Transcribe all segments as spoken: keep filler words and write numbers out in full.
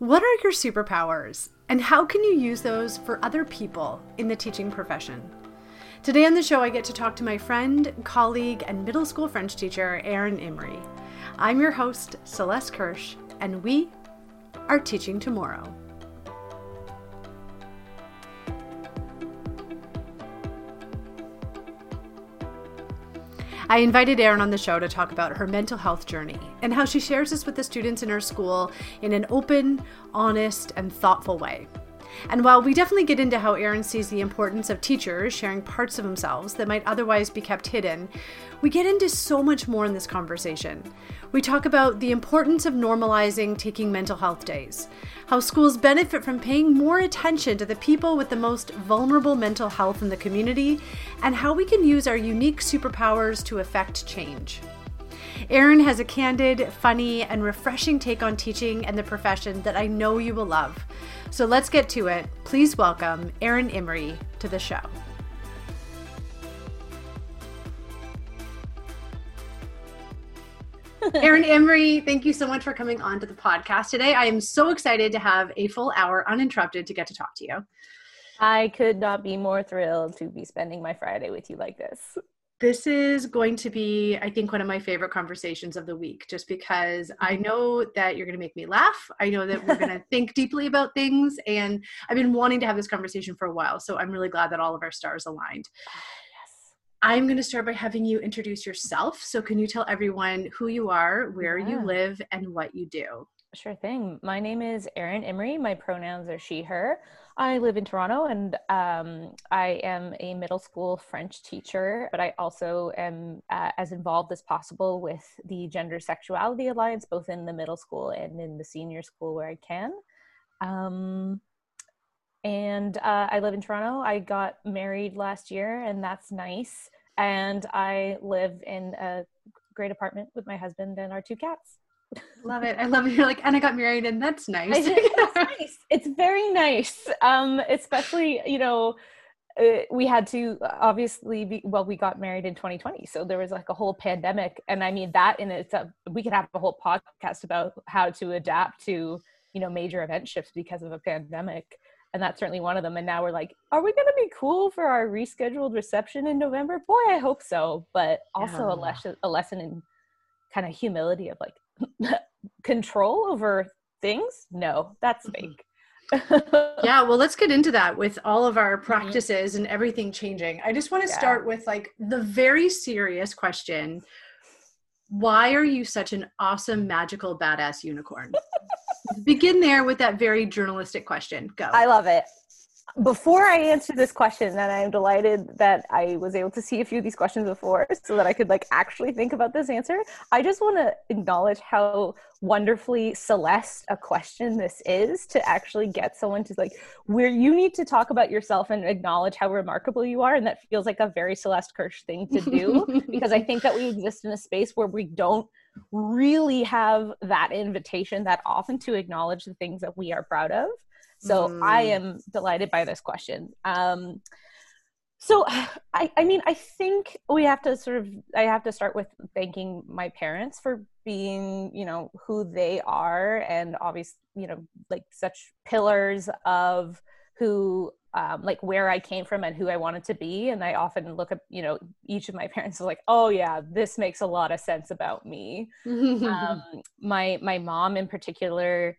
What are your superpowers, and how can you use those for other people in the teaching profession? Today on the show, I get to talk to my friend, colleague, and middle school French teacher, Erin Emery. I'm your host, Celeste Kirsch, and we are teaching tomorrow. I invited Erin on the show to talk about her mental health journey and how she shares this with the students in her school in an open, honest, and thoughtful way. And while we definitely get into how Erin sees the importance of teachers sharing parts of themselves that might otherwise be kept hidden, we get into so much more in this conversation. We talk about the importance of normalizing taking mental health days, how schools benefit from paying more attention to the people with the most vulnerable mental health in the community, and how we can use our unique superpowers to affect change. Erin has a candid, funny, and refreshing take on teaching and the profession that I know you will love. So let's get to it. Please welcome Erin Emery to the show. Erin Emery, thank you so much for coming on to the podcast today. I am so excited to have a full hour uninterrupted to get to talk to you. I could not be more thrilled to be spending my Friday with you like this. This is going to be, I think, one of my favorite conversations of the week, just because I know that you're going to make me laugh. I know that we're going to think deeply about things, and I've been wanting to have this conversation for a while, so I'm really glad that all of our stars aligned. Yes. I'm going to start by having you introduce yourself, so can you tell everyone who you are, where yeah. you live, and what you do? Sure thing. My name is Erin Emery. My pronouns are she, her. I live in Toronto, and um, I am a middle school French teacher, but I also am uh, as involved as possible with the Gender Sexuality Alliance, both in the middle school and in the senior school where I can. Um, and uh, I live in Toronto. I got married last year, and that's nice. And I live in a great apartment with my husband and our two cats. Love it. I love it. You're like, and I got married, and that's nice. I think that's nice. It's very nice. Um, especially, you know, uh, we had to obviously be, well, we got married in twenty twenty. So there was like a whole pandemic. And I mean, that in itself, we could have a whole podcast about how to adapt to, you know, major event shifts because of a pandemic. And that's certainly one of them. And now we're like, are we going to be cool for our rescheduled reception in November? Boy, I hope so. But also yeah. a lesson, a lesson in kind of humility of like, control over things? No, that's fake. Yeah, well, let's get into that with all of our practices mm-hmm. and everything changing. I just want to yeah. start with like the very serious question. Why are you such an awesome, magical, badass unicorn? Begin there with that very journalistic question. Go. I love it. Before I answer this question, and I'm delighted that I was able to see a few of these questions before so that I could like actually think about this answer, I just want to acknowledge how wonderfully Celeste a question this is to actually get someone to like, where you need to talk about yourself and acknowledge how remarkable you are. And that feels like a very Celeste Kirsch thing to do, because I think that we exist in a space where we don't really have that invitation that often to acknowledge the things that we are proud of. So mm. I am delighted by this question. Um, so I, I mean, I think we have to sort of, I have to start with thanking my parents for being, you know, who they are, and obviously, you know, like such pillars of who, um, like where I came from and who I wanted to be. And I often look at, you know, each of my parents is like, oh yeah, this makes a lot of sense about me. um, my, my mom in particular,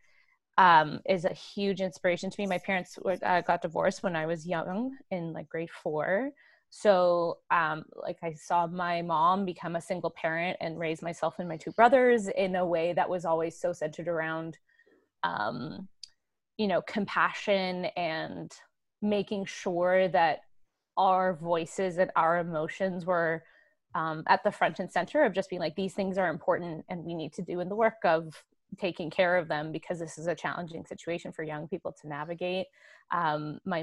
Um, is a huge inspiration to me. My parents were, uh, got divorced when I was young, in like grade four. So um, like I saw my mom become a single parent and raise myself and my two brothers in a way that was always so centered around, um, you know, compassion and making sure that our voices and our emotions were um, at the front and center of just being like, these things are important and we need to do in the work of taking care of them, because this is a challenging situation for young people to navigate. Um, my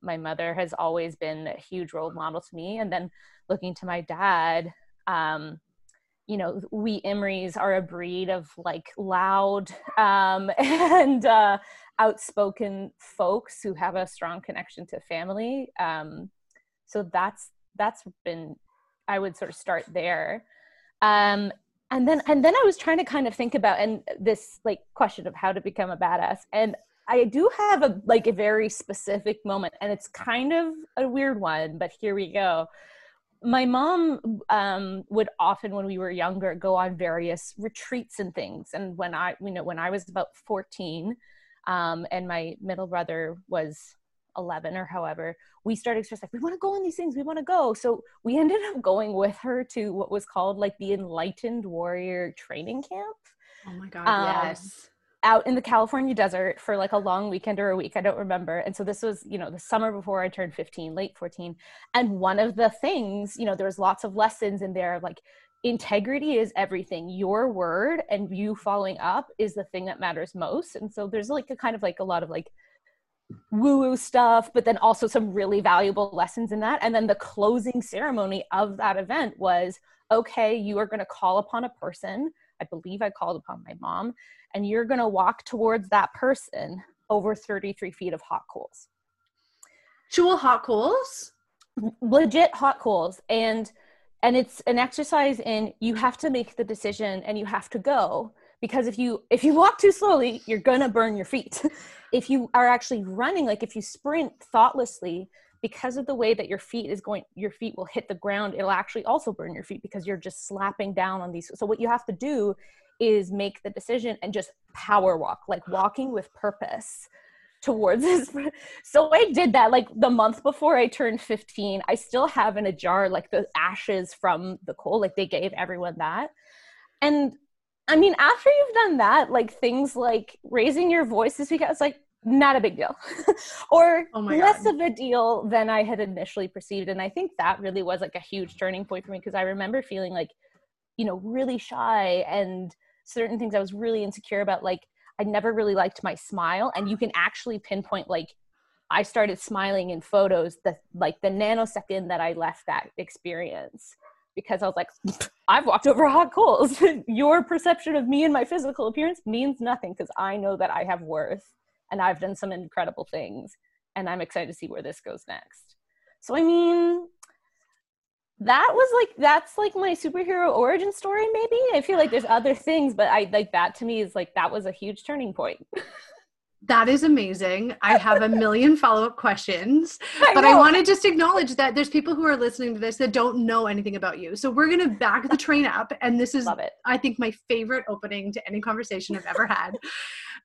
my mother has always been a huge role model to me. And then looking to my dad, um, you know, we Emerys are a breed of like loud um, and uh, outspoken folks who have a strong connection to family. Um, so that's that's been, I would sort of start there. Um, And then, and then I was trying to kind of think about and this like question of how to become a badass. And I do have a, like a very specific moment, and it's kind of a weird one, but here we go. My mom um, would often, when we were younger, go on various retreats and things. And when I, you know, when I was about fourteen, um, and my middle brother was eleven or however, we started expressing, like, we want to go on these things, we want to go. So we ended up going with her to what was called like the Enlightened Warrior Training Camp. Oh my God, um, yes. Out in the California desert for like a long weekend or a week, I don't remember. And so this was, you know, the summer before I turned fifteen, late fourteen. And one of the things, you know, there was lots of lessons in there, like integrity is everything. Your word and you following up is the thing that matters most. And so there's like a kind of like a lot of like woo-woo stuff, but then also some really valuable lessons in that. And then the closing ceremony of that event was, okay, you are going to call upon a person. I believe I called upon my mom, and you're going to walk towards that person over thirty-three feet of hot coals. Actual hot coals? Legit hot coals. And, and it's an exercise in, you have to make the decision and you have to go, because if you, if you walk too slowly, you're going to burn your feet. If you are actually running, like if you sprint thoughtlessly, because of the way that your feet is going, your feet will hit the ground. It'll actually also burn your feet because you're just slapping down on these. So what you have to do is make the decision and just power walk, like walking with purpose towards this. So I did that like the month before I turned fifteen. I still have in a jar, like the ashes from the coal, like they gave everyone that. And I mean, after you've done that, like things like raising your voice this week, I was like, not a big deal or oh less God. of a deal than I had initially perceived. And I think that really was like a huge turning point for me, because I remember feeling like, you know, really shy and certain things I was really insecure about. Like I never really liked my smile, and you can actually pinpoint, like I started smiling in photos that like the nanosecond that I left that experience, because I was like, I've walked over hot coals. Your perception of me and my physical appearance means nothing, because I know that I have worth. And I've done some incredible things, and I'm excited to see where this goes next. So, I mean, that was like, that's like my superhero origin story. Maybe I feel like there's other things, but I like that to me is like, that was a huge turning point. That is amazing. I have a million follow-up questions, but I, I want to just acknowledge that there's people who are listening to this that don't know anything about you. So we're going to back the train up. And this is, Love it. I think, my favorite opening to any conversation I've ever had.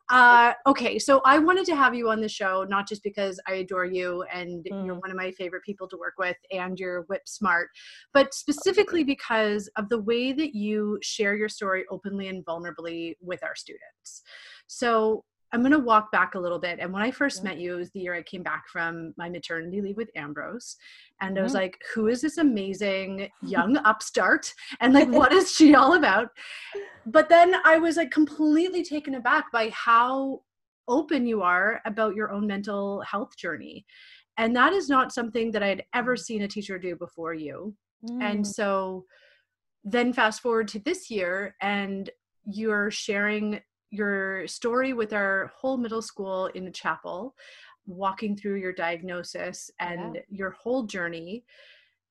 Uh, okay. So I wanted to have you on the show, not just because I adore you and mm. you're one of my favorite people to work with and you're whip smart, but specifically because of the way that you share your story openly and vulnerably with our students. So I'm going to walk back a little bit. And when I first yeah. met you, it was the year I came back from my maternity leave with Ambrose. And mm-hmm. I was like, who is this amazing young upstart? And like, what is she all about? But then I was like completely taken aback by how open you are about your own mental health journey. And that is not something that I had ever seen a teacher do before you. Mm. And so then fast forward to this year, and you're sharing your story with our whole middle school in a chapel, walking through your diagnosis and yeah. your whole journey,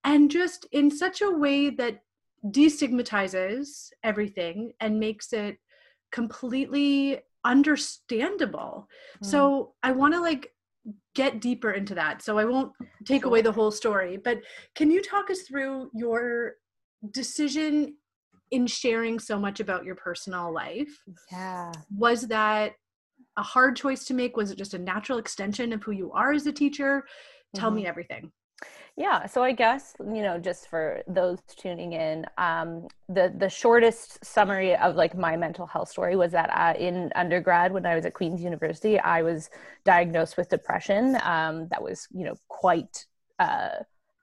and just in such a way that destigmatizes everything and makes it completely understandable. Mm. So I want to like get deeper into that. So I won't take away the whole story, but can you talk us through your decision in sharing so much about your personal life? Yeah. Was that a hard choice to make? Was it just a natural extension of who you are as a teacher? Mm-hmm. Tell me everything. Yeah. So I guess, you know, just for those tuning in, um, the, the shortest summary of like my mental health story was that uh, in undergrad, when I was at Queen's University, I was diagnosed with depression. Um, that was, you know, quite, uh,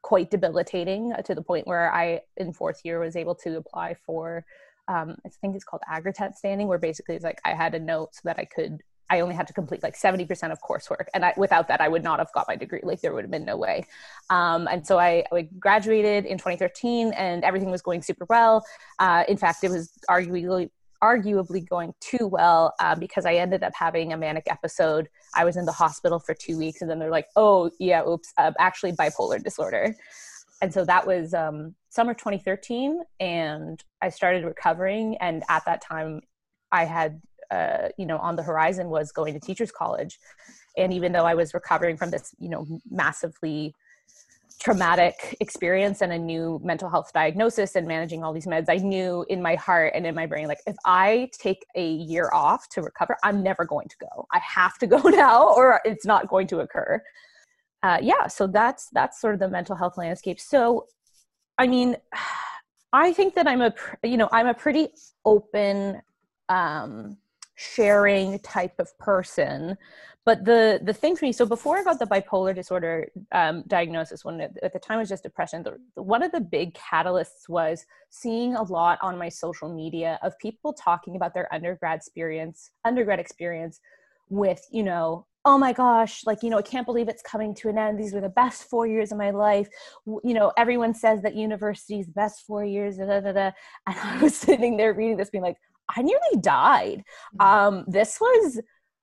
quite debilitating, uh, to the point where I, in fourth year, was able to apply for, um, I think it's called AgriTent standing, where basically it's like I had a note so that I could, I only had to complete like seventy percent of coursework. And I, without that, I would not have got my degree. Like there would have been no way. Um, and so I, I graduated in twenty thirteen, and everything was going super well. Uh, in fact, it was arguably arguably going too well, uh, because I ended up having a manic episode. I was in the hospital for two weeks and then they're like, oh yeah, oops, uh, actually bipolar disorder. And so that was um, summer twenty thirteen, and I started recovering. And at that time, I had, uh, you know, on the horizon was going to teacher's college. And even though I was recovering from this, you know, massively traumatic experience and a new mental health diagnosis and managing all these meds, I knew in my heart and in my brain, like, if I take a year off to recover, I'm never going to go. I have to go now or it's not going to occur. Uh, yeah. So that's, that's sort of the mental health landscape. So, I mean, I think that I'm a, you know, I'm a pretty open, um, sharing type of person. But the the thing for me, so before I got the bipolar disorder um, diagnosis, when it, at the time it was just depression, the, the, one of the big catalysts was seeing a lot on my social media of people talking about their undergrad experience, undergrad experience with, you know, oh my gosh, like, you know, I can't believe it's coming to an end. These were the best four years of my life. You know, everyone says that university is the best four years, da, da, da, da. And I was sitting there reading this being like, I nearly died. Um, this was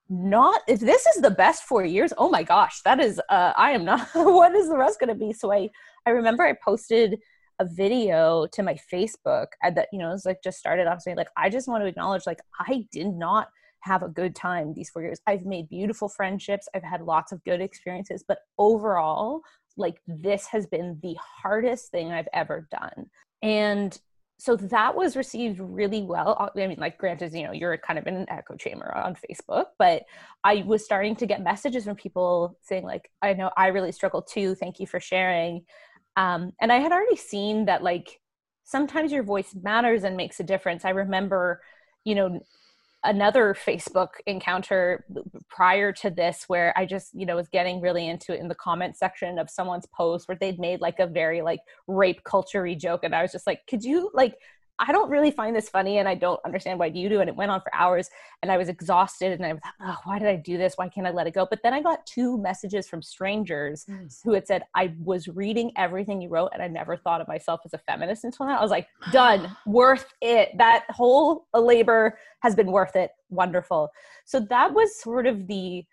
not, if this is the best four years, oh my gosh, that is, uh, I am not, what is the rest going to be? So I, I remember I posted a video to my Facebook at that, you know, it was like, just started off saying like, I just want to acknowledge, like, I did not have a good time these four years. I've made beautiful friendships. I've had lots of good experiences, but overall, like, this has been the hardest thing I've ever done. And so that was received really well. I mean, like, granted, you know, you're kind of in an echo chamber on Facebook, but I was starting to get messages from people saying like, I know I really struggle too. Thank you for sharing. Um, and I had already seen that, like, sometimes your voice matters and makes a difference. I remember, you know, another Facebook encounter prior to this where I just, you know, was getting really into it in the comment section of someone's post where they'd made like a very like rape culture-y joke. And I was just like, could you, like, I don't really find this funny and I don't understand why you do. And it went on for hours and I was exhausted and I was like, oh, why did I do this? Why can't I let it go? But then I got two messages from strangers mm. who had said, I was reading everything you wrote and I never thought of myself as a feminist until now. I was like, done, worth it. That whole labor has been worth it. Wonderful. So that was sort of the,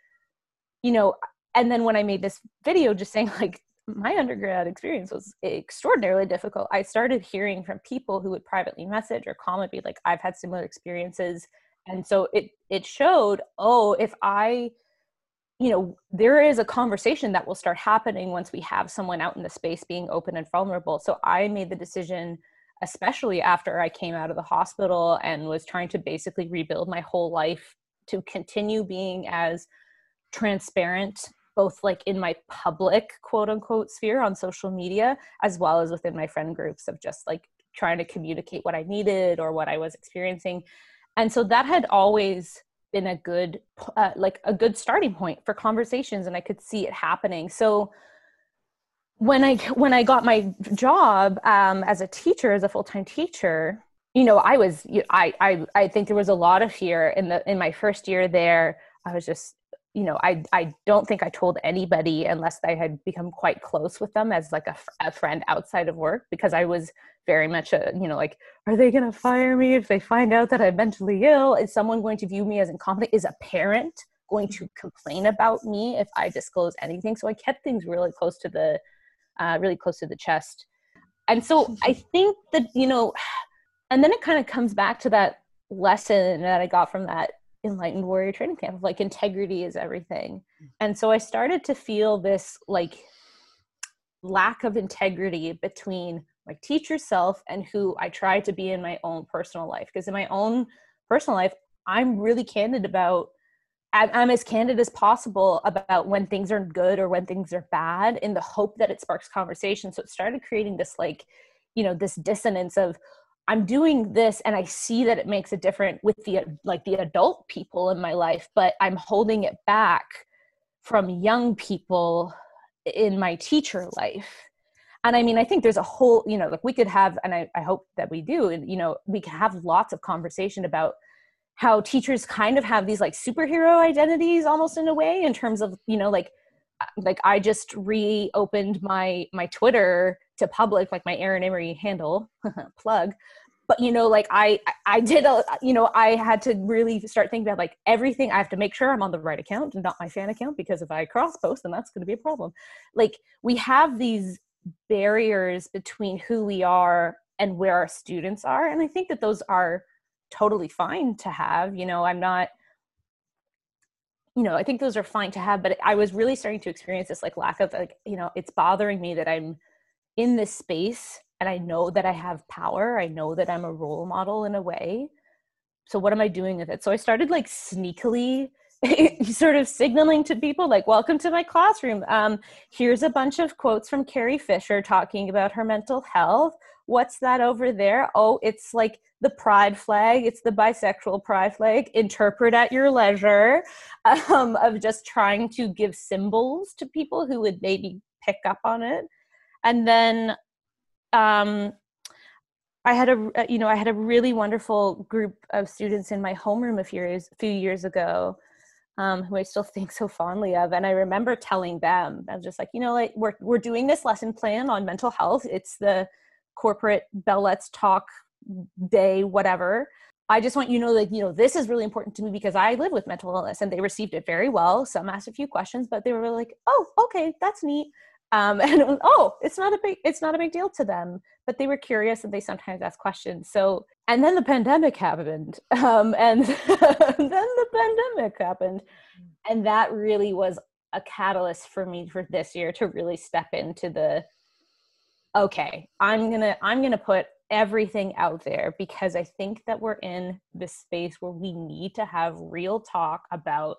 you know, and then when I made this video just saying like, my undergrad experience was extraordinarily difficult. I started hearing from people who would privately message or comment, be like, I've had similar experiences. And so it, it showed, oh, if I, you know, there is a conversation that will start happening once we have someone out in the space being open and vulnerable. So I made the decision, especially after I came out of the hospital and was trying to basically rebuild my whole life, to continue being as transparent, both like in my public quote unquote sphere on social media, as well as within my friend groups, of just like trying to communicate what I needed or what I was experiencing. And so that had always been a good, uh, like a good starting point for conversations, and I could see it happening. So when I, when I got my job um, as a teacher, as a full-time teacher, you know, I was, I, I, I think there was a lot of fear in the, in my first year there. I was just, you know, I, I don't think I told anybody unless I had become quite close with them as like a, a friend outside of work, because I was very much a, you know, like, are they going to fire me if they find out that I'm mentally ill? Is someone going to view me as incompetent? Is a parent going to complain about me if I disclose anything? So I kept things really close to the, uh, really close to the chest. And so I think that, you know, and then it kind of comes back to that lesson that I got from that Enlightened Warrior Training Camp of like, integrity is everything. And so I started to feel this like lack of integrity between my teacher self and who I try to be in my own personal life. Because in my own personal life, I'm really candid about, I'm, I'm as candid as possible about when things are good or when things are bad, in the hope that it sparks conversation. So it started creating this like, you know, this dissonance of, I'm doing this and I see that it makes a difference with the, like the adult people in my life, but I'm holding it back from young people in my teacher life. And I mean, I think there's a whole, you know, like we could have, and I, I hope that we do, and you know, we can have lots of conversation about how teachers kind of have these like superhero identities almost in a way, in terms of, you know, like, like I just reopened my, my Twitter to public, like my Erin Emery handle plug. But, you know, like I, I did, a, you know, I had to really start thinking about like everything. I have to make sure I'm on the right account and not my fan account, because if I cross post, then that's going to be a problem. Like we have these barriers between who we are and where our students are. And I think that those are totally fine to have. You know, I'm not, you know, I think those are fine to have, but I was really starting to experience this like lack of like, you know, it's bothering me that I'm in this space and I know that I have power. I know that I'm a role model in a way. So what am I doing with it? So I started like sneakily sort of signaling to people like, welcome to my classroom. Um, here's a bunch of quotes from Carrie Fisher talking about her mental health. What's that over there? Oh, it's like the pride flag. It's the bisexual pride flag. Interpret at your leisure. Um, of just trying to give symbols to people who would maybe pick up on it. And then um, I had a, you know, I had a really wonderful group of students in my homeroom a few years, a few years ago. Um, who I still think so fondly of. And I remember telling them, I was just like, you know, like we're, we're doing this lesson plan on mental health. It's the corporate Bell Let's Talk day, whatever. I just want you to know that, you know, this is really important to me because I live with mental illness. And they received it very well. Some asked a few questions, but they were really like, oh, okay, that's neat. Um, and it was, oh, it's not a big, it's not a big deal to them, but they were curious and they sometimes asked questions. So, and then the pandemic happened, um, and then the pandemic happened. And that really was a catalyst for me for this year to really step into the, okay, I'm going to, I'm going to put everything out there because I think that we're in this space where we need to have real talk about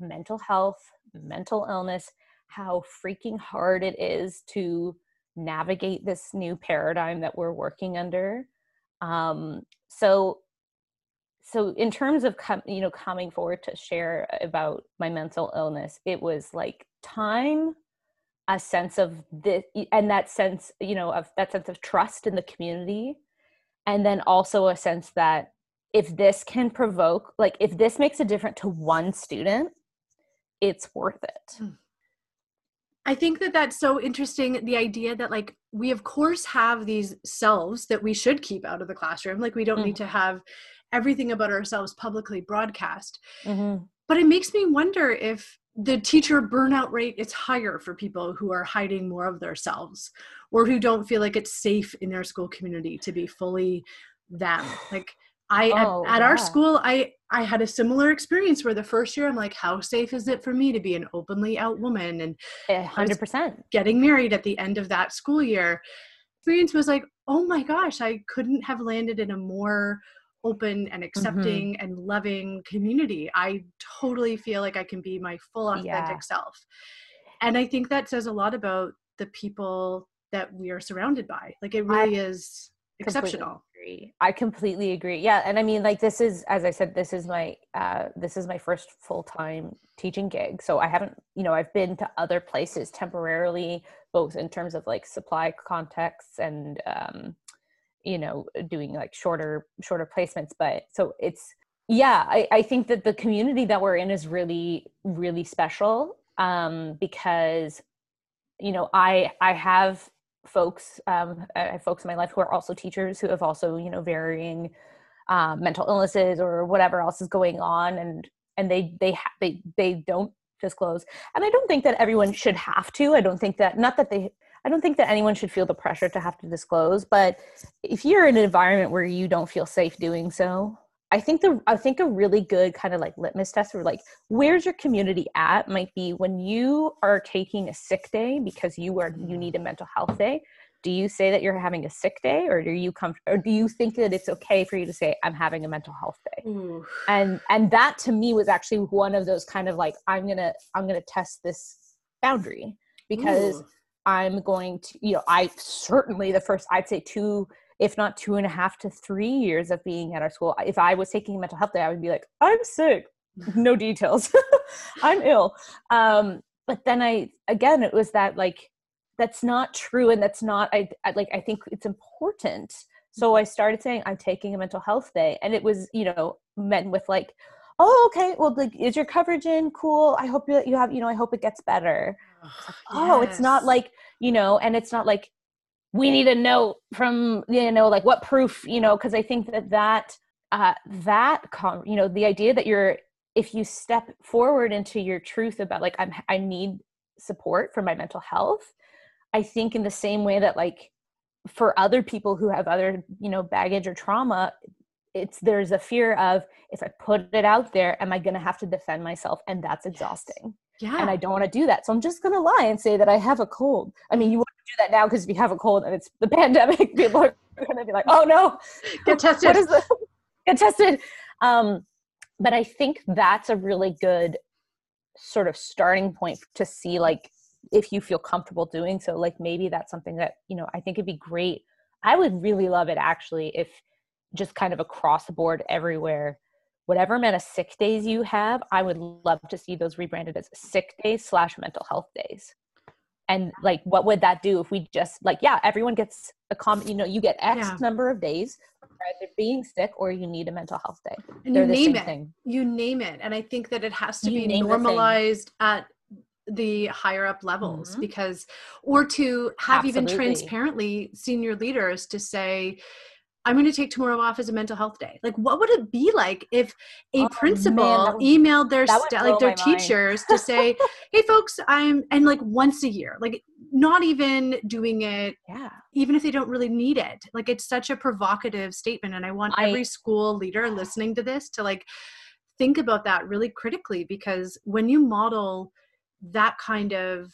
mental health, mental illness, how freaking hard it is to navigate this new paradigm that we're working under. Um, so, so in terms of, com- you know, coming forward to share about my mental illness, it was like time, a sense of this, and that sense, you know, of that sense of trust in the community. And then also a sense that if this can provoke, like if this makes a difference to one student, it's worth it. Mm. I think that that's so interesting, the idea that like we of course have these selves that we should keep out of the classroom. Like we don't mm-hmm. need to have everything about ourselves publicly broadcast. Mm-hmm. But it makes me wonder if the teacher burnout rate is higher for people who are hiding more of themselves or who don't feel like it's safe in their school community to be fully them. Like I oh, at, at yeah. our school, I I had a similar experience where the first year I'm like, how safe is it for me to be an openly out woman? And one hundred percent getting married at the end of that school year, experience was like, oh my gosh, I couldn't have landed in a more open and accepting mm-hmm. and loving community. I totally feel like I can be my full authentic yeah. self. And I think that says a lot about the people that we are surrounded by. Like it really I- is exceptional. Completely I completely agree. Yeah. And I mean, like, this is, as I said, this is my, uh, this is my first full-time teaching gig. So I haven't, you know, I've been to other places temporarily, both in terms of like supply contexts and, um, you know, doing like shorter, shorter placements. But so it's, yeah, I, I think that the community that we're in is really, really special. Um, because, you know, I, I have, folks, um, I have folks in my life who are also teachers who have also, you know, varying um, mental illnesses or whatever else is going on, and and they they ha- they they don't disclose. And I don't think that everyone should have to. I don't think that not that they. I don't think that anyone should feel the pressure to have to disclose. But if you're in an environment where you don't feel safe doing so, I think the I think a really good kind of like litmus test or like where's your community at might be when you are taking a sick day because you are you need a mental health day. Do you say that you're having a sick day, or do you come or do you think that it's okay for you to say I'm having a mental health day? Ooh. And and that to me was actually one of those kind of like I'm gonna I'm gonna test this boundary because Ooh. I'm going to you know I certainly the first I'd say two. If not two and a half to three years of being at our school, if I was taking mental health day, I would be like, I'm sick, no details, I'm ill. Um, but then I, again, it was that like, that's not true. And that's not, I, I like, I think it's important. So I started saying, I'm taking a mental health day. And it was, you know, met with like, oh, okay. Well, like, is your coverage in? Cool. I hope you you have, you know, I hope it gets better. Oh, yes. oh it's not like, you know, and it's not like, we need a note from, you know, like what proof, you know, because I think that that, uh, that, you know, the idea that you're, if you step forward into your truth about like, I'm, I need support for my mental health, I think in the same way that, like, for other people who have other, you know, baggage or trauma, it's, there's a fear of, if I put it out there, am I going to have to defend myself? And that's exhausting. Yes. Yeah. And I don't want to do that. So I'm just going to lie and say that I have a cold. I mean, you want to do that now because if you have a cold and it's the pandemic, people are going to be like, oh no, get tested. What is this? Get tested. Um, but I think that's a really good sort of starting point to see, like, if you feel comfortable doing so, like, maybe that's something that, you know, I think it'd be great. I would really love it actually, if just kind of across the board everywhere, whatever amount of sick days you have, I would love to see those rebranded as sick days slash mental health days. And, like, what would that do if we just, like, yeah, everyone gets a com- you know, you get X yeah. number of days either being sick or you need a mental health day. And They're you name the same it, thing. you name it. And I think that it has to you be normalized the at the higher up levels mm-hmm. because, or to have Absolutely. even transparently senior leaders to say, I'm going to take tomorrow off as a mental health day. Like, what would it be like if a oh, principal man, would, emailed their st- like their teachers to say, hey folks, I'm, and like once a year, like not even doing it, yeah. even if they don't really need it. Like, it's such a provocative statement. And I want I, every school leader listening to this to, like, think about that really critically, because when you model that kind of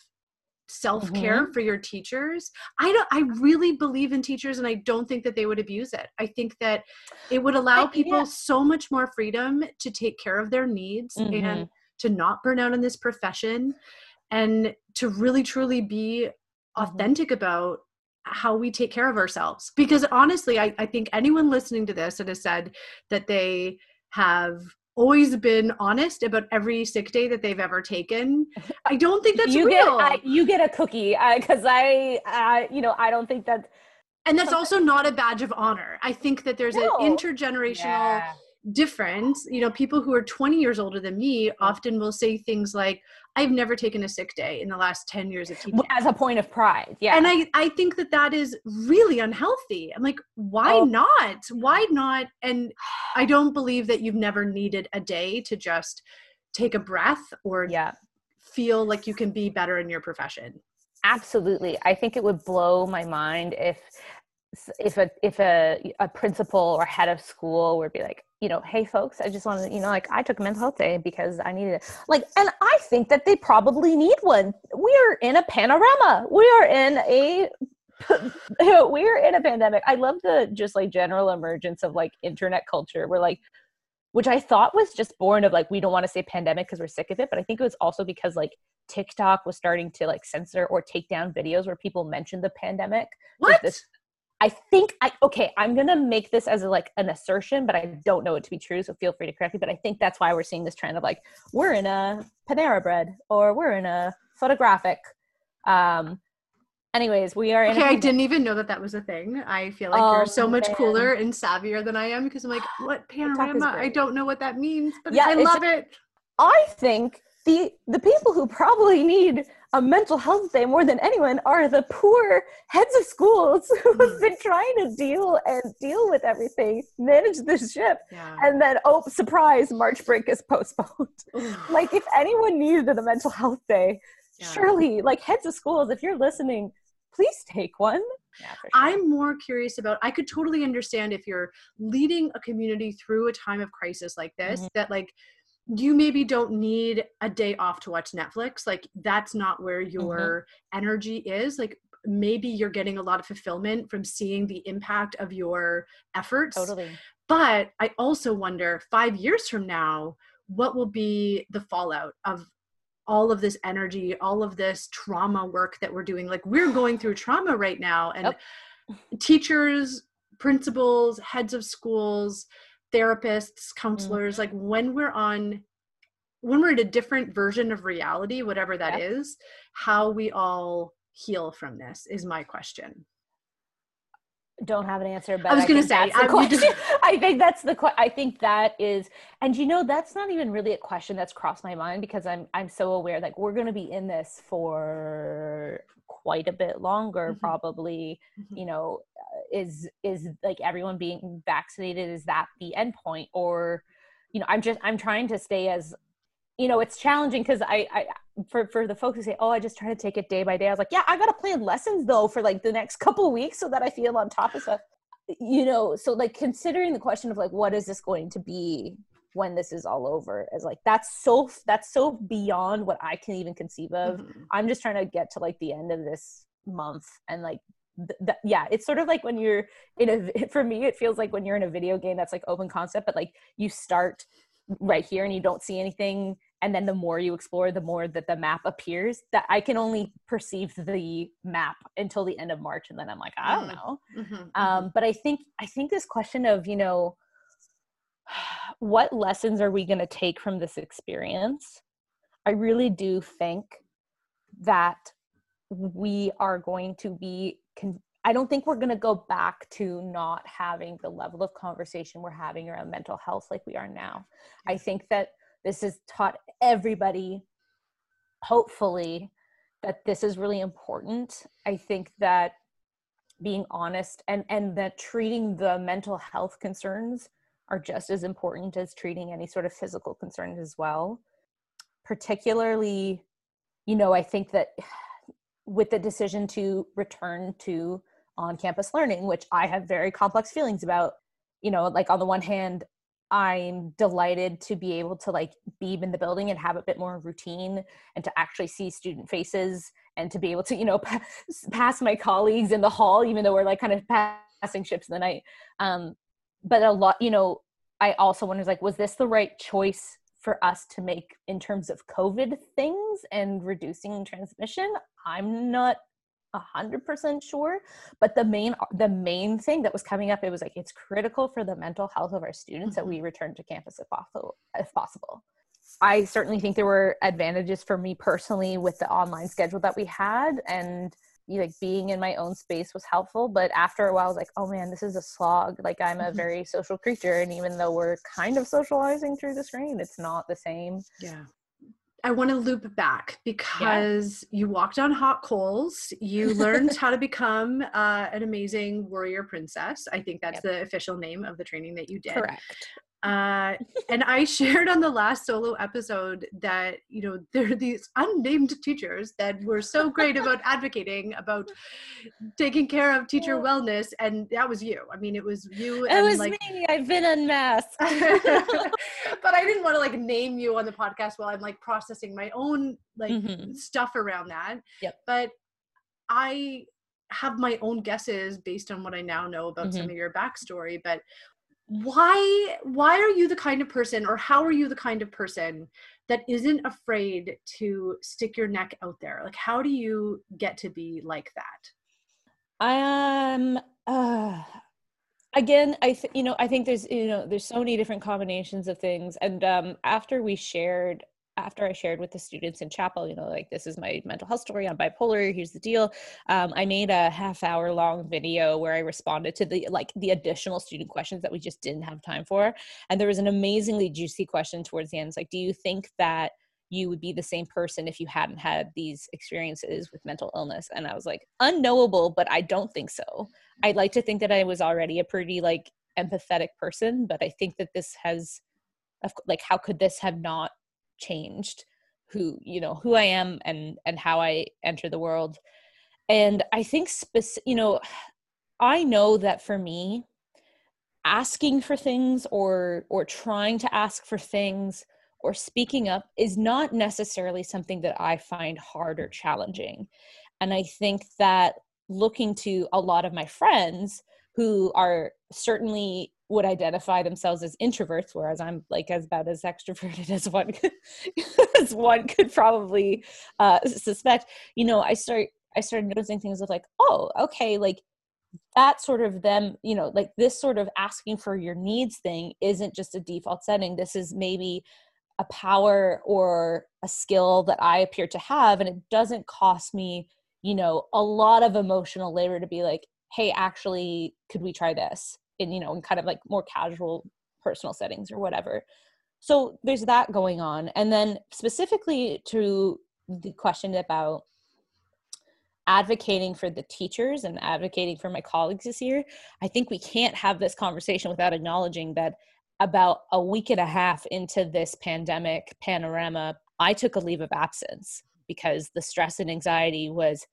self-care mm-hmm. for your teachers. I don't, I really believe in teachers, and I don't think that they would abuse it. I think that it would allow I, people yeah. so much more freedom to take care of their needs mm-hmm. and to not burn out in this profession and to really, truly be authentic mm-hmm. about how we take care of ourselves. Because honestly, I, I think anyone listening to this that has said that they have always been honest about every sick day that they've ever taken, I don't think that's you real. Get, I, you get a cookie because I, I, uh, you know, I don't think that. And that's also not a badge of honor. I think that there's no. an intergenerational yeah. difference. You know, people who are twenty years older than me often will say things like, I've never taken a sick day in the last ten years of teaching. As a point of pride. Yeah. And I, I think that that is really unhealthy. I'm like, why oh. not? Why not? And I don't believe that you've never needed a day to just take a breath or yeah. feel like you can be better in your profession. Absolutely. I think it would blow my mind if, if a, if a, a principal or head of school would be like, you know, hey folks, I just wanted to, you know, like, I took a mental health day because I needed it. Like, and I think that they probably need one. We are in a panorama. We are in a, we are in a pandemic. I love the just like general emergence of like internet culture. We're like, which I thought was just born of like, we don't want to say pandemic because we're sick of it. But I think it was also because like TikTok was starting to like censor or take down videos where people mentioned the pandemic. What? This, I think I, okay, I'm going to make this as a, like an assertion, but I don't know it to be true. So feel free to correct me. But I think that's why we're seeing this trend of like, we're in a Panera Bread or we're in a photographic. Um, anyways, we are in Okay, a- I didn't even know that that was a thing. I feel like oh, you're so much man. cooler and savvier than I am because I'm like, what panorama? I don't know what that means, but yeah, I love it. I think the the people who probably need a mental health day more than anyone are the poor heads of schools who have been trying to deal and deal with everything, manage this ship. Yeah. And then, oh, surprise, March break is postponed. Like if anyone needed a mental health day, yeah. surely like heads of schools, if you're listening, please take one. Yeah, for sure. I'm more curious about, I could totally understand if you're leading a community through a time of crisis like this, mm-hmm. that like, you maybe don't need a day off to watch Netflix. Like that's not where your mm-hmm. energy is. Like maybe you're getting a lot of fulfillment from seeing the impact of your efforts. Totally. But I also wonder five years from now, what will be the fallout of all of this energy, all of this trauma work that we're doing? Like we're going through trauma right now and yep. teachers, principals, heads of schools, therapists, counselors, mm-hmm. like when we're on, when we're in a different version of reality, whatever that yeah. is, how we all heal from this is my question. Don't have an answer, but I was going to say, I, just, I think that's the, I think that is, and you know, that's not even really a question that's crossed my mind because I'm, I'm so aware like we're going to be in this for quite a bit longer, mm-hmm. probably, mm-hmm. you know, is, is like everyone being vaccinated, is that the end point? Or, you know, I'm just, I'm trying to stay as you know, it's challenging because I, I for, for the folks who say, oh, I just try to take it day by day. I was like, yeah, I got to plan lessons though for like the next couple of weeks so that I feel on top of stuff, you know? So like considering the question of like, what is this going to be when this is all over is like, that's so, that's so beyond what I can even conceive of. Mm-hmm. I'm just trying to get to like the end of this month and like, th- th- yeah, it's sort of like when you're in a, for me, it feels like when you're in a video game that's like open concept, but like you start right here and you don't see anything. And then the more you explore, the more that the map appears. That I can only perceive the map until the end of March. And then I'm like, I don't know. Mm-hmm, mm-hmm. Um, but I think, I think this question of, you know, what lessons are we going to take from this experience? I really do think that we are going to be, con- I don't think we're going to go back to not having the level of conversation we're having around mental health like we are now. I think that this has taught everybody, hopefully, that this is really important. I think that being honest and, and that treating the mental health concerns are just as important as treating any sort of physical concerns as well. Particularly, you know, I think that with the decision to return to on-campus learning, which I have very complex feelings about, you know, like on the one hand, I'm delighted to be able to like be in the building and have a bit more routine and to actually see student faces and to be able to, you know, p- pass my colleagues in the hall, even though we're like kind of passing ships in the night. Um, But a lot, you know, I also wondered, like, was this the right choice for us to make in terms of COVID things and reducing transmission? I'm not a hundred percent sure, but the main, the main thing that was coming up, it was like, it's critical for the mental health of our students mm-hmm. that we return to campus if possible, if possible. I certainly think there were advantages for me personally with the online schedule that we had, and like being in my own space was helpful, but after a while I was like, oh man, this is a slog. Like I'm a very social creature, and even though we're kind of socializing through the screen, it's not the same. Yeah. I want to loop back because yeah. you walked on hot coals. You learned how to become uh, an amazing warrior princess. I think that's yep. the official name of the training that you did. Correct. Uh, and I shared on the last solo episode that, you know, there are these unnamed teachers that were so great about advocating, about taking care of teacher wellness. And that was you. I mean, it was you. And it was like, me. I've been unmasked. But I didn't want to like name you on the podcast while I'm like processing my own like mm-hmm. stuff around that. Yep. But I have my own guesses based on what I now know about mm-hmm. some of your backstory, but Why, why are you the kind of person, or how are you the kind of person that isn't afraid to stick your neck out there? Like, how do you get to be like that? Um, uh, again, I, th- you know, I think there's, you know, there's so many different combinations of things. And, um, after we shared, after I shared with the students in chapel, you know, like, this is my mental health story, I'm bipolar, here's the deal. Um, I made a half hour long video where I responded to the, like the additional student questions that we just didn't have time for. And there was an amazingly juicy question towards the end. It's like, do you think that you would be the same person if you hadn't had these experiences with mental illness? And I was like, unknowable, but I don't think so. I'd like to think that I was already a pretty like empathetic person, but I think that this has, like, how could this have not changed who, you know, who I am and, and how I enter the world. And I think, speci- you know, I know that for me, asking for things or, or trying to ask for things or speaking up is not necessarily something that I find hard or challenging. And I think that looking to a lot of my friends who are certainly would identify themselves as introverts, whereas I'm like as about as extroverted as one could, as one could probably uh, suspect. You know, I start I started noticing things of like, oh, okay, like that sort of them, you know, like this sort of asking for your needs thing isn't just a default setting. This is maybe a power or a skill that I appear to have, and it doesn't cost me, you know, a lot of emotional labor to be like, hey, actually, could we try this? In, you know, in kind of like more casual personal settings or whatever. So there's that going on. And then specifically to the question about advocating for the teachers and advocating for my colleagues this year, I think we can't have this conversation without acknowledging that about a week and a half into this pandemic panorama, I took a leave of absence because the stress and anxiety was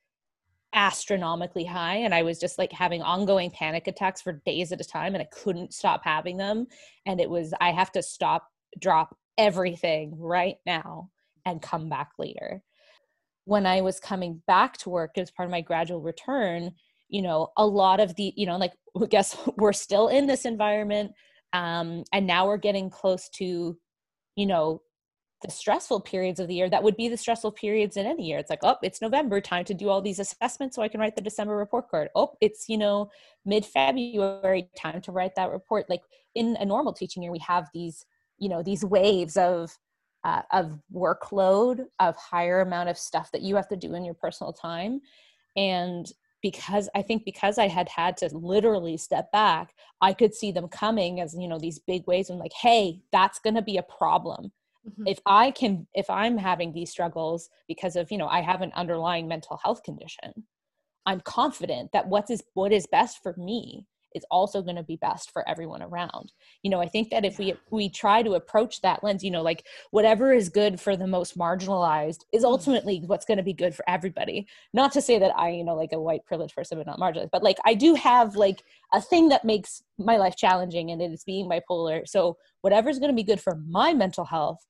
astronomically high. And I was just like having ongoing panic attacks for days at a time, and I couldn't stop having them. And it was, I have to stop, drop everything right now and come back later. When I was coming back to work as part of my gradual return, you know, a lot of the, you know, like, I guess we're still in this environment. Um, and now we're getting close to, you know, the stressful periods of the year that would be the stressful periods in any year. It's like, oh, it's November, time to do all these assessments so I can write the December report card. Oh, it's, you know, mid-February, time to write that report. Like in a normal teaching year, we have these, you know, these waves of, uh, of workload, of higher amount of stuff that you have to do in your personal time. And because I think because I had had to literally step back, I could see them coming as, you know, these big waves. I'm like, hey, that's going to be a problem. Mm-hmm. If I can, if I'm having these struggles because of, you know, I have an underlying mental health condition, I'm confident that what is, what is best for me is also going to be best for everyone around. You know, I think that if we, we try to approach that lens, you know, like whatever is good for the most marginalized is ultimately what's going to be good for everybody. Not to say that I, you know, like a white privileged person, but not marginalized, but like, I do have like a thing that makes my life challenging, and it is being bipolar. So whatever's going to be good for my mental health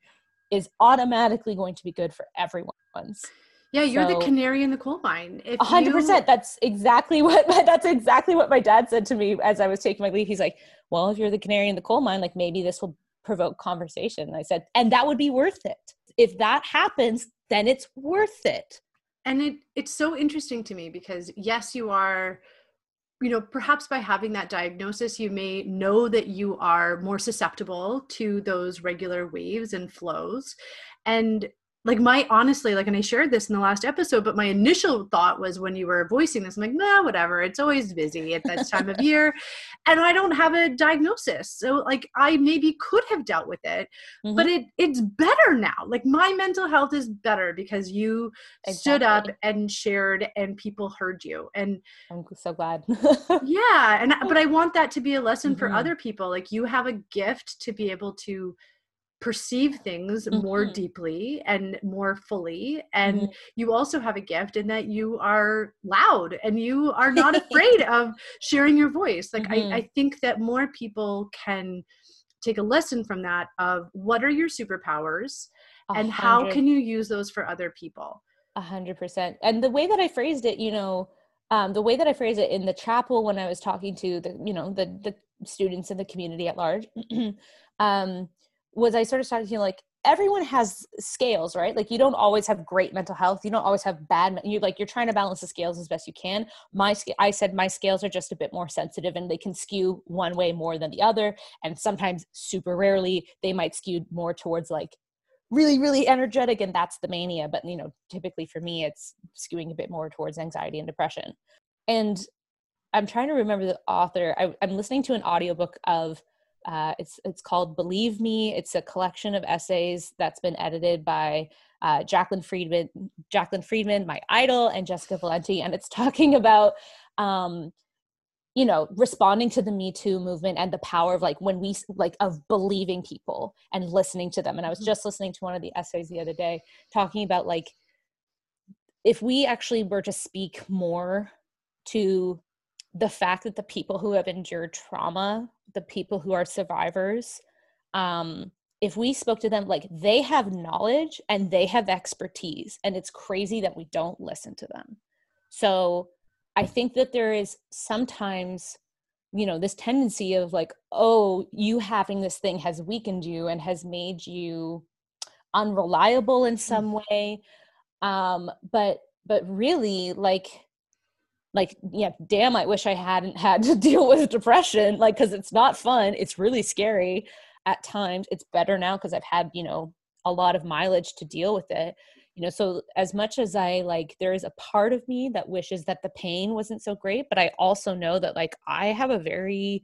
is automatically going to be good for everyone's. Yeah, you're so, the canary in the coal mine. A hundred percent. That's exactly what my, that's exactly what my dad said to me as I was taking my leave. He's like, "Well, if you're the canary in the coal mine, like maybe this will provoke conversation." And I said, "And that would be worth it. If that happens, then it's worth it." And it it's so interesting to me because yes, you are, you know, perhaps by having that diagnosis, you may know that you are more susceptible to those regular waves and flows, and. Like my, honestly, like, and I shared this in the last episode, but my initial thought was when you were voicing this, I'm like, nah, whatever. It's always busy at this time of year. And I don't have a diagnosis. So like I maybe could have dealt with it, mm-hmm. but it it's better now. Like my mental health is better because you exactly. stood up and shared and people heard you. And I'm so glad. yeah. And, but I want that to be a lesson mm-hmm. for other people. Like you have a gift to be able to perceive things mm-hmm. more deeply and more fully. And mm-hmm. you also have a gift in that you are loud and you are not afraid of sharing your voice. Like mm-hmm. I, I think that more people can take a lesson from that of what are your superpowers and how can you use those for other people? A hundred percent. And the way that I phrased it, you know, um, the way that I phrased it in the chapel when I was talking to the, you know, the, the students in the community at large, um, was I started talking to like, everyone has scales, right? Like you don't always have great mental health. You don't always have bad, you like, you're trying to balance the scales as best you can. My, I said, my scales are just a bit more sensitive and they can skew one way more than the other. And sometimes super rarely they might skew more towards like really, really energetic. And that's the mania. But you know, typically for me, it's skewing a bit more towards anxiety and depression. And I'm trying to remember the author. I, I'm listening to an audiobook of Uh, it's it's called Believe Me. It's a collection of essays that's been edited by uh, Jacqueline Friedman, Jacqueline Friedman, my idol, and Jessica Valenti. And it's talking about, um, you know, responding to the Me Too movement and the power of like when we like of believing people and listening to them. And I was just listening to one of the essays the other day talking about like if we actually were to speak more to the fact that the people who have endured trauma, the people who are survivors, um, if we spoke to them, like they have knowledge and they have expertise, and it's crazy that we don't listen to them. So I think that there is sometimes, you know, this tendency of like, oh, you having this thing has weakened you and has made you unreliable in some way. Um, but, but really like, like, yeah, damn, I wish I hadn't had to deal with depression, like, because it's not fun. It's really scary at times. It's better now because I've had, you know, a lot of mileage to deal with it, you know, so as much as I like, there is a part of me that wishes that the pain wasn't so great, but I also know that like, I have a very,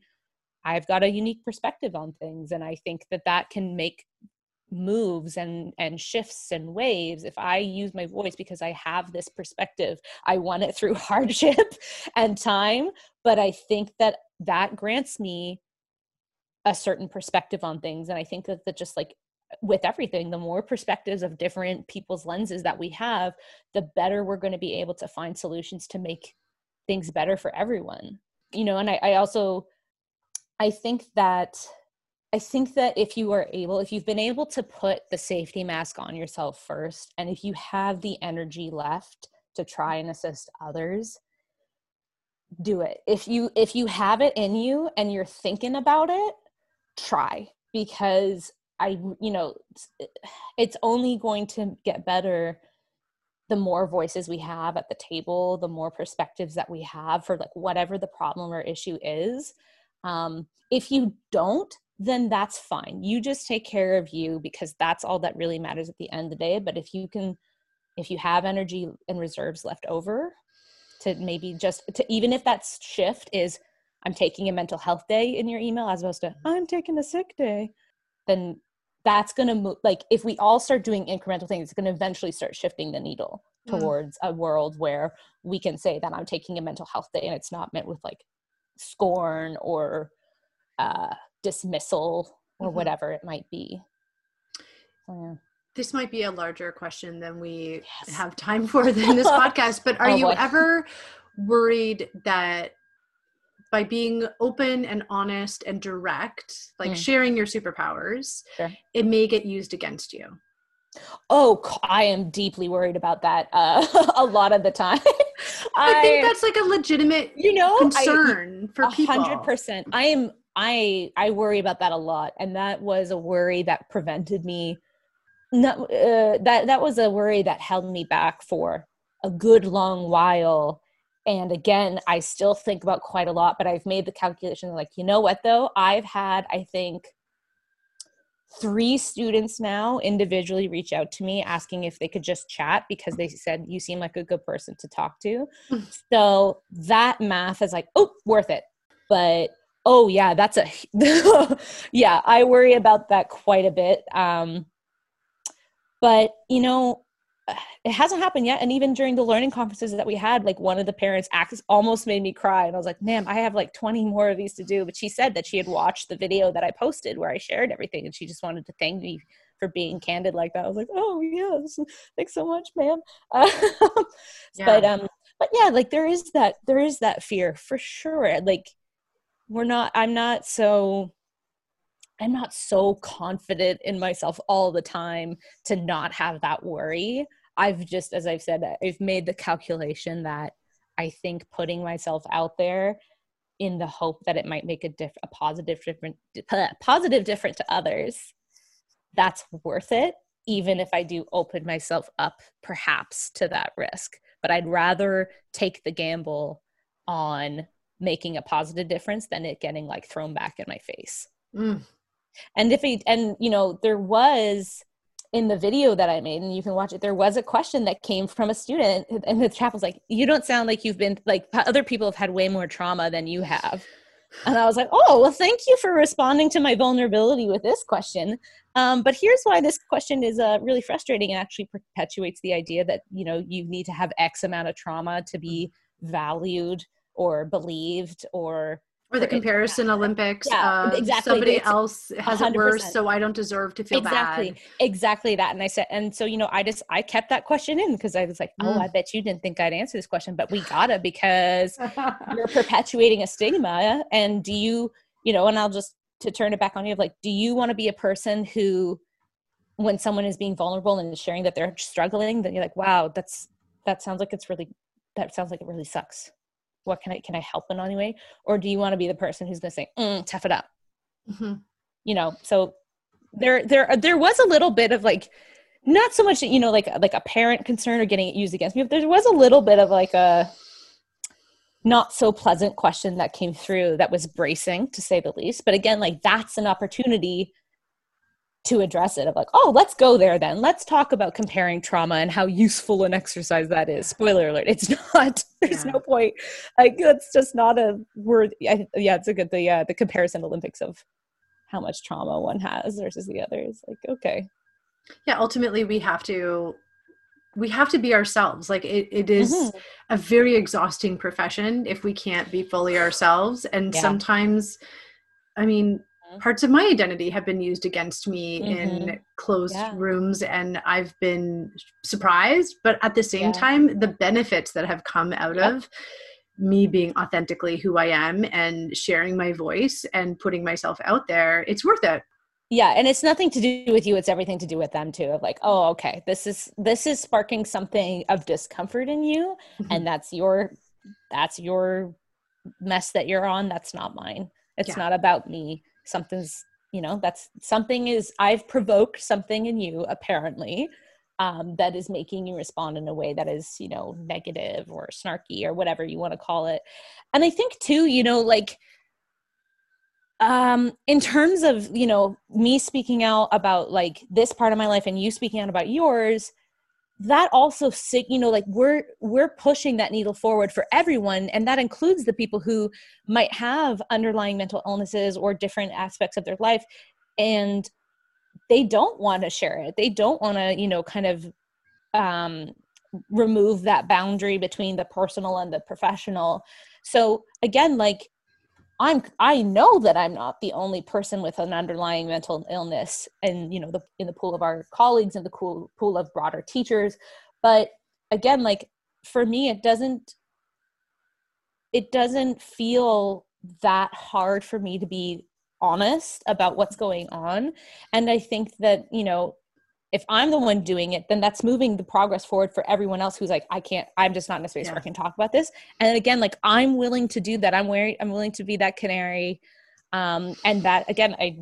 I've got a unique perspective on things. And I think that that can make moves and and shifts and waves if I use my voice because I have this perspective. I won it through hardship and time, but I think that that grants me a certain perspective on things. And I think that, that just like with everything, the more perspectives of different people's lenses that we have, the better we're going to be able to find solutions to make things better for everyone. You know, and I, I also, I think that, I think that if you are able, if you've been able to put the safety mask on yourself first, and if you have the energy left to try and assist others, do it. If you, if you have it in you and you're thinking about it, try, because I, you know, it's only going to get better. The more voices we have at the table, the more perspectives that we have for like whatever the problem or issue is. Um, if you don't, then that's fine. You just take care of you, because that's all that really matters at the end of the day. But if you can, if you have energy and reserves left over to maybe just to, even if that shift is, I'm taking a mental health day in your email as opposed to I'm taking a sick day, then that's going to move. Like if we all start doing incremental things, it's going to eventually start shifting the needle towards mm. a world where we can say that I'm taking a mental health day, and it's not meant with like scorn or uh, dismissal or mm-hmm. whatever it might be. Yeah. This might be a larger question than we yes. have time for in this podcast, but are oh, you boy. ever worried that by being open and honest and direct, like mm. sharing your superpowers, sure. it may get used against you? Oh, I am deeply worried about that uh, a lot of the time. I, I think that's like a legitimate, you know, concern I, for people. one hundred percent. I am, I, I worry about that a lot. And that was a worry that prevented me. Not, uh, that, that was a worry that held me back for a good long while. And again, I still think about quite a lot, but I've made the calculation like, you know what though? I've had, I think, three students now individually reach out to me asking if they could just chat because they said, you seem like a good person to talk to. So that math is like, oh, worth it. But oh yeah, that's a, yeah, I worry about that quite a bit. Um, but you know, it hasn't happened yet. And even during the learning conferences that we had, like one of the parents acts almost made me cry. And I was like, ma'am, I have like twenty more of these to do. But she said that she had watched the video that I posted where I shared everything. And she just wanted to thank me for being candid like that. I was like, oh yeah, this is, thanks so much, ma'am. Uh, yeah. But, um, but yeah, like there is that, there is that fear for sure. Like we're not, I'm not so I'm not so confident in myself all the time to not have that worry. I've just, as I've said, I've made the calculation that I think putting myself out there in the hope that it might make a, diff- a positive different, positive difference to others, that's worth it, even if I do open myself up perhaps to that risk. But I'd rather take the gamble on making a positive difference than it getting like thrown back in my face. Mm. And if he, and you know, there was in the video that I made, and you can watch it, there was a question that came from a student, and the chap was like, you don't sound like you've been, like other people have had way more trauma than you have. And I was like, oh, well, thank you for responding to my vulnerability with this question. Um, but here's why this question is uh, really frustrating and actually perpetuates the idea that, you know, you need to have X amount of trauma to be valued or believed or Or the comparison Olympics, yeah, of exactly. somebody it's else has one hundred percent. It worse, so I don't deserve to feel exactly. bad. Exactly, exactly that. And I said, and so, you know, I just, I kept that question in because I was like, oh, mm. I bet you didn't think I'd answer this question, but we gotta, because you're perpetuating a stigma. And do you, you know, and I'll just, to turn it back on you, like, do you want to be a person who, when someone is being vulnerable and sharing that they're struggling, then you're like, wow, that's, that sounds like it's really, that sounds like it really sucks. What can I, can I help in any way? Or do you want to be the person who's going to say, mm, tough it up? Mm-hmm. You know, so there, there, there was a little bit of like, not so much, you know, like, like a parent concern or getting it used against me, but there was a little bit of like a not so pleasant question that came through that was bracing, to say the least. But again, like that's an opportunity to address it of like, oh, let's go there then. Let's talk about comparing trauma and how useful an exercise that is. Spoiler alert, it's not. There's yeah. no point. Like that's just not a word. I, yeah, it's a good the uh, the comparison Olympics of how much trauma one has versus the other is like okay. Yeah, ultimately we have to we have to be ourselves. Like it, it is mm-hmm. a very exhausting profession if we can't be fully ourselves. And yeah. sometimes, I mean. parts of my identity have been used against me mm-hmm. in closed yeah. rooms. And I've been surprised, but at the same yeah. time, the benefits that have come out yep. of me being authentically who I am and sharing my voice and putting myself out there, it's worth it. Yeah. And it's nothing to do with you. It's everything to do with them too. Of like, oh, okay, this is, this is sparking something of discomfort in you. Mm-hmm. And that's your, that's your mess that you're on. That's not mine. It's yeah. not about me. Something's, you know, that's something is I've provoked something in you apparently, um, that is making you respond in a way that is, you know, negative or snarky or whatever you want to call it. And I think too, you know, like, Um, in terms of, you know, me speaking out about like this part of my life and you speaking out about yours, that also, you know, like we're, we're pushing that needle forward for everyone. And that includes the people who might have underlying mental illnesses or different aspects of their life. And they don't want to share it. They don't want to, you know, kind of, um, remove that boundary between the personal and the professional. So again, like, I'm, I know that I'm not the only person with an underlying mental illness and, you know, the, in the pool of our colleagues and the cool pool of broader teachers. But again, like for me, it doesn't, it doesn't feel that hard for me to be honest about what's going on. And I think that, you know, if I'm the one doing it, then that's moving the progress forward for everyone else who's like, I can't, I'm just not in a space yeah. where I can talk about this. And again, like I'm willing to do that. I'm wary, I'm willing to be that canary. Um, and that again, I,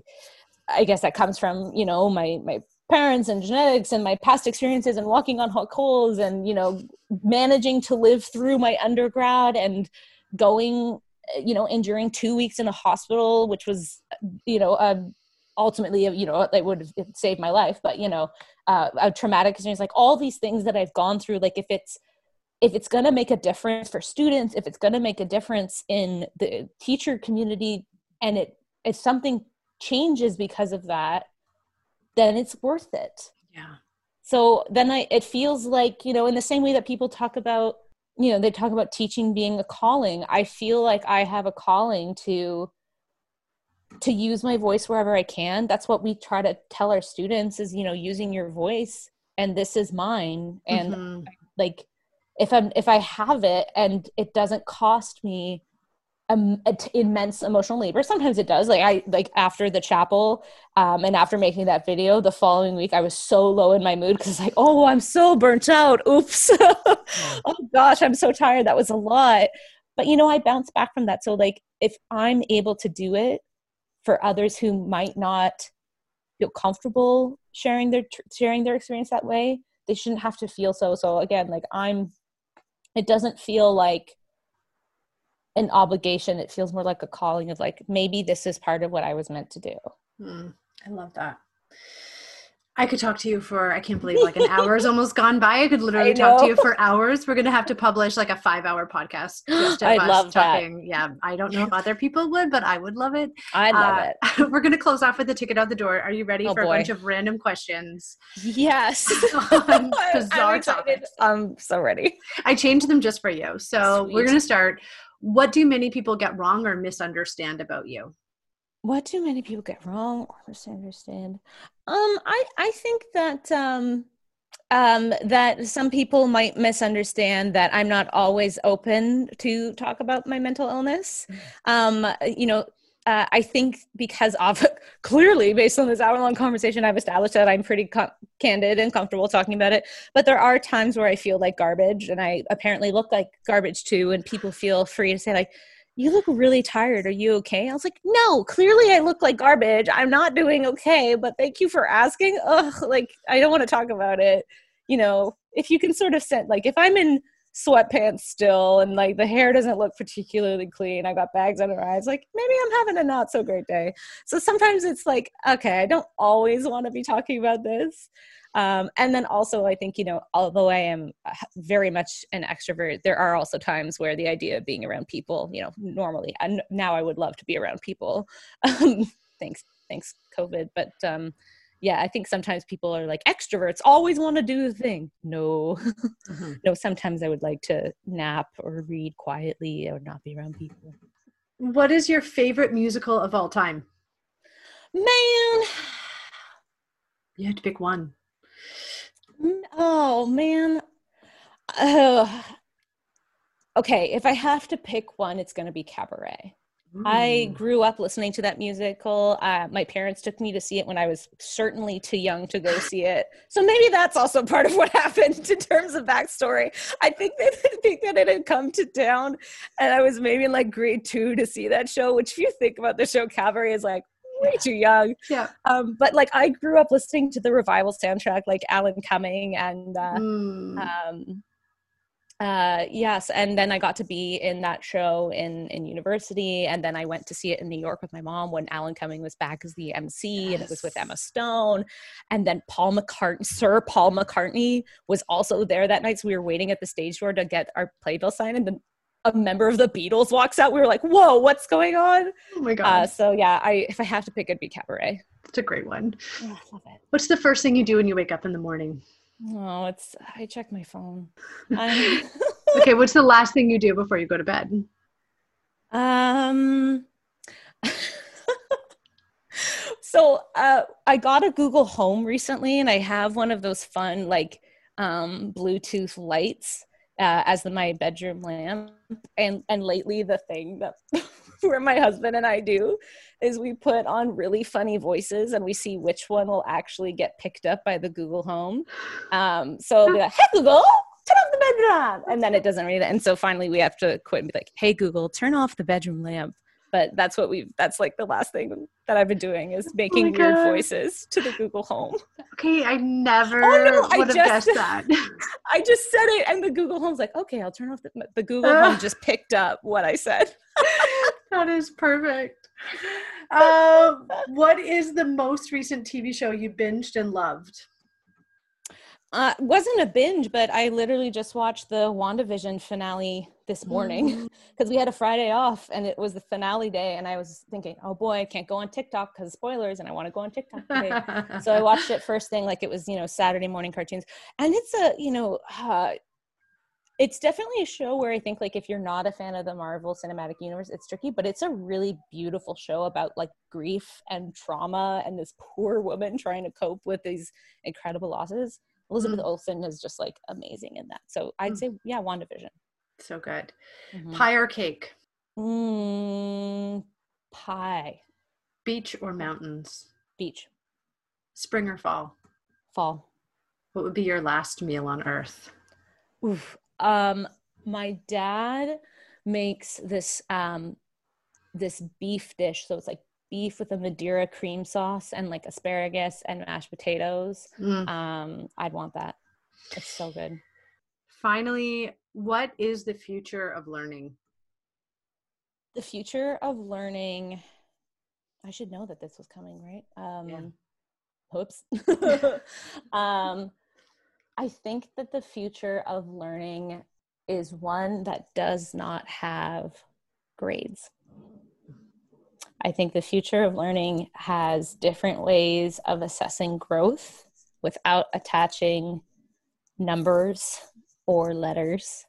I guess that comes from, you know, my, my parents and genetics and my past experiences and walking on hot coals and, you know, managing to live through my undergrad and going, you know, enduring two weeks in a hospital, which was, you know, a, ultimately, you know, it would have saved my life, but you know, uh, a traumatic experience, like all these things that I've gone through, like if it's, if it's going to make a difference for students, if it's going to make a difference in the teacher community, and it, if something changes because of that, then it's worth it. Yeah. So then I, it feels like, you know, in the same way that people talk about, you know, they talk about teaching being a calling. I feel like I have a calling to to use my voice wherever I can. That's what we try to tell our students is, you know, using your voice and this is mine. And mm-hmm. like, if I'm, if I have it and it doesn't cost me um, t- immense emotional labor, sometimes it does. Like I, like after the chapel um, and after making that video the following week, I was so low in my mood because like, oh, I'm so burnt out. Oops. Oh gosh, I'm so tired. That was a lot. But you know, I bounce back from that. So like, if I'm able to do it, for others who might not feel comfortable sharing their sharing their experience that way, they shouldn't have to feel so. So again, like I'm, it doesn't feel like an obligation. It feels more like a calling of like, maybe this is part of what I was meant to do. Mm, I love that. I could talk to you for, I can't believe like an hour is almost gone by. I could literally I talk to you for hours. We're going to have to publish like a five hour podcast. Just I love talking. That. Yeah. I don't know if other people would, but I would love it. I love uh, it. We're going to close off with the ticket out the door. Are you ready oh, for boy. a bunch of random questions? Yes. Bizarre topics. I'm so ready. I changed them just for you. So Sweet. We're going to start. What do many people get wrong or misunderstand about you? What do many people get wrong or misunderstand? Um, I, I think that um, um, that some people might misunderstand that I'm not always open to talk about my mental illness. Um, you know, uh, I think because of, clearly based on this hour-long conversation, I've established that I'm pretty com- candid and comfortable talking about it. But there are times where I feel like garbage, and I apparently look like garbage too, and people feel free to say like, you look really tired. Are you okay? I was like, no, clearly I look like garbage. I'm not doing okay, but thank you for asking. Ugh, like, I don't want to talk about it. You know, if you can sort of sense, like if I'm in sweatpants still and like the hair doesn't look particularly clean, I got bags under my eyes, like maybe I'm having a not so great day. So sometimes it's like, okay, I don't always want to be talking about this. Um, and then also I think, you know, although I am very much an extrovert, there are also times where the idea of being around people, you know, normally, and now I would love to be around people. Um, thanks, thanks COVID. But, um, yeah, I think sometimes people are like extroverts always want to do the thing. No, mm-hmm. no, sometimes I would like to nap or read quietly or not be around people. What is your favorite musical of all time? Man, you had to pick one. Oh, man. Oh. Okay, if I have to pick one, it's going to be Cabaret. Ooh. I grew up listening to that musical. Uh, my parents took me to see it when I was certainly too young to go see it. So maybe that's also part of what happened in terms of backstory. I think that, I think that it had come to town, and I was maybe in like grade two to see that show, which if you think about the show Cabaret is like, way too young. Yeah. Um, but like I grew up listening to the revival soundtrack, like Alan Cumming and uh, mm. um, uh, yes. And then I got to be in that show in, in university. And then I went to see it in New York with my mom when Alan Cumming was back as the M C, yes. and it was with Emma Stone. And then Paul McCartney, Sir Paul McCartney was also there that night. So we were waiting at the stage door to get our playbill signed, and then a member of the Beatles walks out. We were like, whoa, what's going on? Oh my God. Uh, so yeah, I, if I have to pick, it'd be Cabaret. It's a great one. Oh, I love it. What's the first thing you do when you wake up in the morning? Oh, it's, I check my phone. Um, okay. What's the last thing you do before you go to bed? Um, so, uh, I got a Google Home recently, and I have one of those fun, like, um, Bluetooth lights Uh, as the, my bedroom lamp. And, and lately the thing that where my husband and I do is we put on really funny voices and we see which one will actually get picked up by the Google Home. Um, so we'll be like, hey Google, turn off the bedroom lamp. And then it doesn't read it. And so finally we have to quit and be like, hey Google, turn off the bedroom lamp. But that's what we've, that's like the last thing that I've been doing is making oh weird voices to the Google Home. Okay, I never oh no, would I have just, guessed that. I just said it, and the Google Home's like, okay, I'll turn off the, the Google uh, Home just picked up what I said. That is perfect. Uh, what is the most recent T V show you binged and loved? Uh, wasn't a binge, but I literally just watched the WandaVision finale this morning because we had a Friday off and it was the finale day. And I was thinking, oh boy, I can't go on TikTok because spoilers, and I want to go on TikTok today. So I watched it first thing, like it was, you know, Saturday morning cartoons. And it's a, you know, uh, it's definitely a show where I think like if you're not a fan of the Marvel Cinematic Universe, it's tricky, but it's a really beautiful show about like grief and trauma and this poor woman trying to cope with these incredible losses. Elizabeth mm. Olsen is just like amazing in that. So I'd mm. say, yeah, WandaVision. So good. Mm-hmm. Pie or cake? Mm, pie. Beach or mountains? Beach. Spring or fall? Fall. What would be your last meal on earth? Oof. Um, my dad makes this, um, this beef dish. So it's like beef with a Madeira cream sauce and like asparagus and mashed potatoes. Mm. Um, I'd want that. It's so good. Finally, what is the future of learning? The future of learning. I should know that this was coming, right? Um, yeah. Oops. um, I think that the future of learning is one that does not have grades. I think the future of learning has different ways of assessing growth without attaching numbers or letters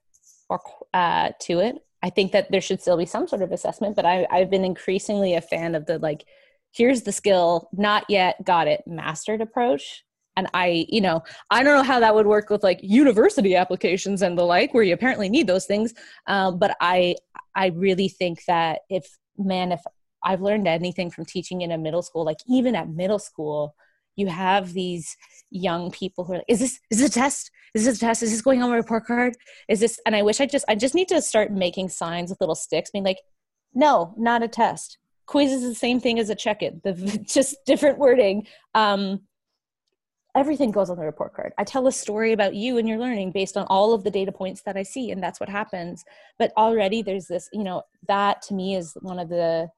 or uh, to it. I think that there should still be some sort of assessment, but I, I've been increasingly a fan of the like, here's the skill, not yet, got it, mastered approach. And I, you know, I don't know how that would work with like university applications and the like, where you apparently need those things. Um, but I, I really think that if, man, if I've learned anything from teaching in a middle school, like even at middle school, you have these young people who are like, is this, is this a test? Is this a test? Is this going on my report card? Is this, and I wish I just, I just need to start making signs with little sticks being like, no, not a test. Quiz is the same thing as a check-in, the just different wording. Um, everything goes on the report card. I tell a story about you and your learning based on all of the data points that I see, and that's what happens. But already there's this, you know, that to me is one of the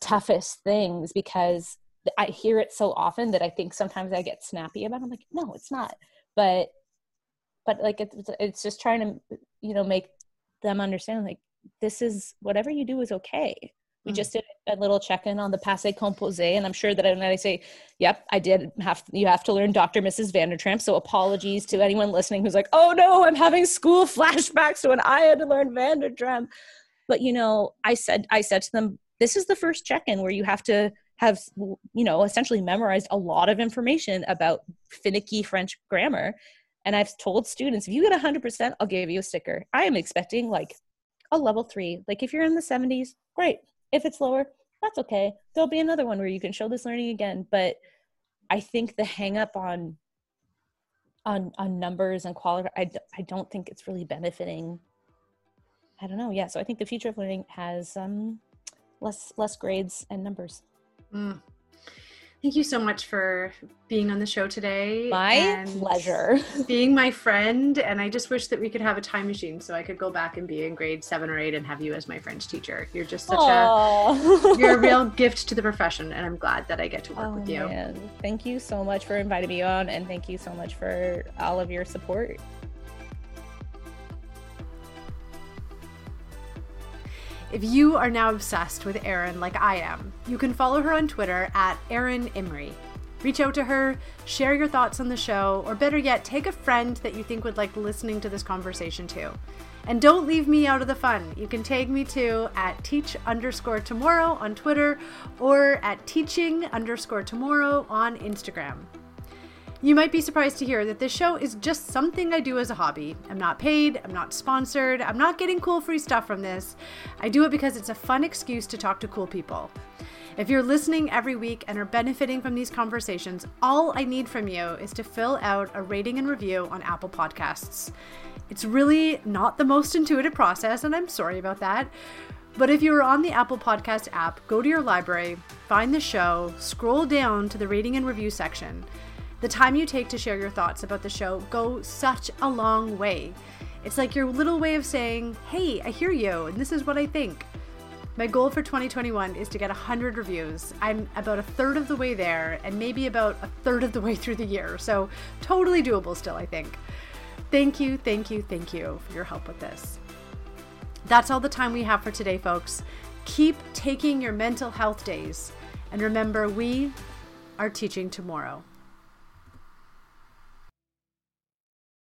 toughest things, because I hear it so often that I think sometimes I get snappy about it. I'm like, no, it's not. But, but like, it's, it's just trying to, you know, make them understand like, this is whatever you do is okay. We mm-hmm. just did a little check-in on the passé composé. And I'm sure that when I say, yep, I did have, you have to learn Doctor Missus Vandertramp. So apologies to anyone listening who's like, oh no, I'm having school flashbacks to when I had to learn Vandertramp. But you know, I said, I said to them, this is the first check-in where you have to have, you know, essentially memorized a lot of information about finicky French grammar. And I've told students, if you get one hundred percent, I'll give you a sticker. I am expecting like a level three. Like if you're in the seventies, great. If it's lower, that's okay. There'll be another one where you can show this learning again. But I think the hang up on on on numbers and quality, I, d- I don't think it's really benefiting. I don't know. Yeah. So I think the future of learning has um, less less grades and numbers. Mm. Thank you so much for being on the show today. My pleasure. Being my friend. And I just wish that we could have a time machine so I could go back and be in grade seven or eight and have you as my French teacher. You're just such Aww. a, you're a real gift to the profession. And I'm glad that I get to work oh, with you. Man. Thank you so much for inviting me on. And thank you so much for all of your support. If you are now obsessed with Erin like I am, you can follow her on Twitter at Erin Emery. Reach out to her, share your thoughts on the show, or better yet, take a friend that you think would like listening to this conversation too. And don't leave me out of the fun. You can tag me too at teach underscore tomorrow on Twitter or at teaching underscore tomorrow on Instagram. You might be surprised to hear that this show is just something I do as a hobby. I'm not paid, I'm not sponsored, I'm not getting cool free stuff from this. I do it because it's a fun excuse to talk to cool people. If you're listening every week and are benefiting from these conversations, all I need from you is to fill out a rating and review on Apple Podcasts. It's really not the most intuitive process, and I'm sorry about that. But if you're on the Apple Podcast app, go to your library, find the show, scroll down to the rating and review section. The time you take to share your thoughts about the show go such a long way. It's like your little way of saying, hey, I hear you, and this is what I think. My goal for twenty twenty-one is to get one hundred reviews. I'm about a third of the way there, and maybe about a third of the way through the year, so totally doable still, I think. Thank you, thank you, thank you for your help with this. That's all the time we have for today, folks. Keep taking your mental health days, and remember, we are teaching tomorrow.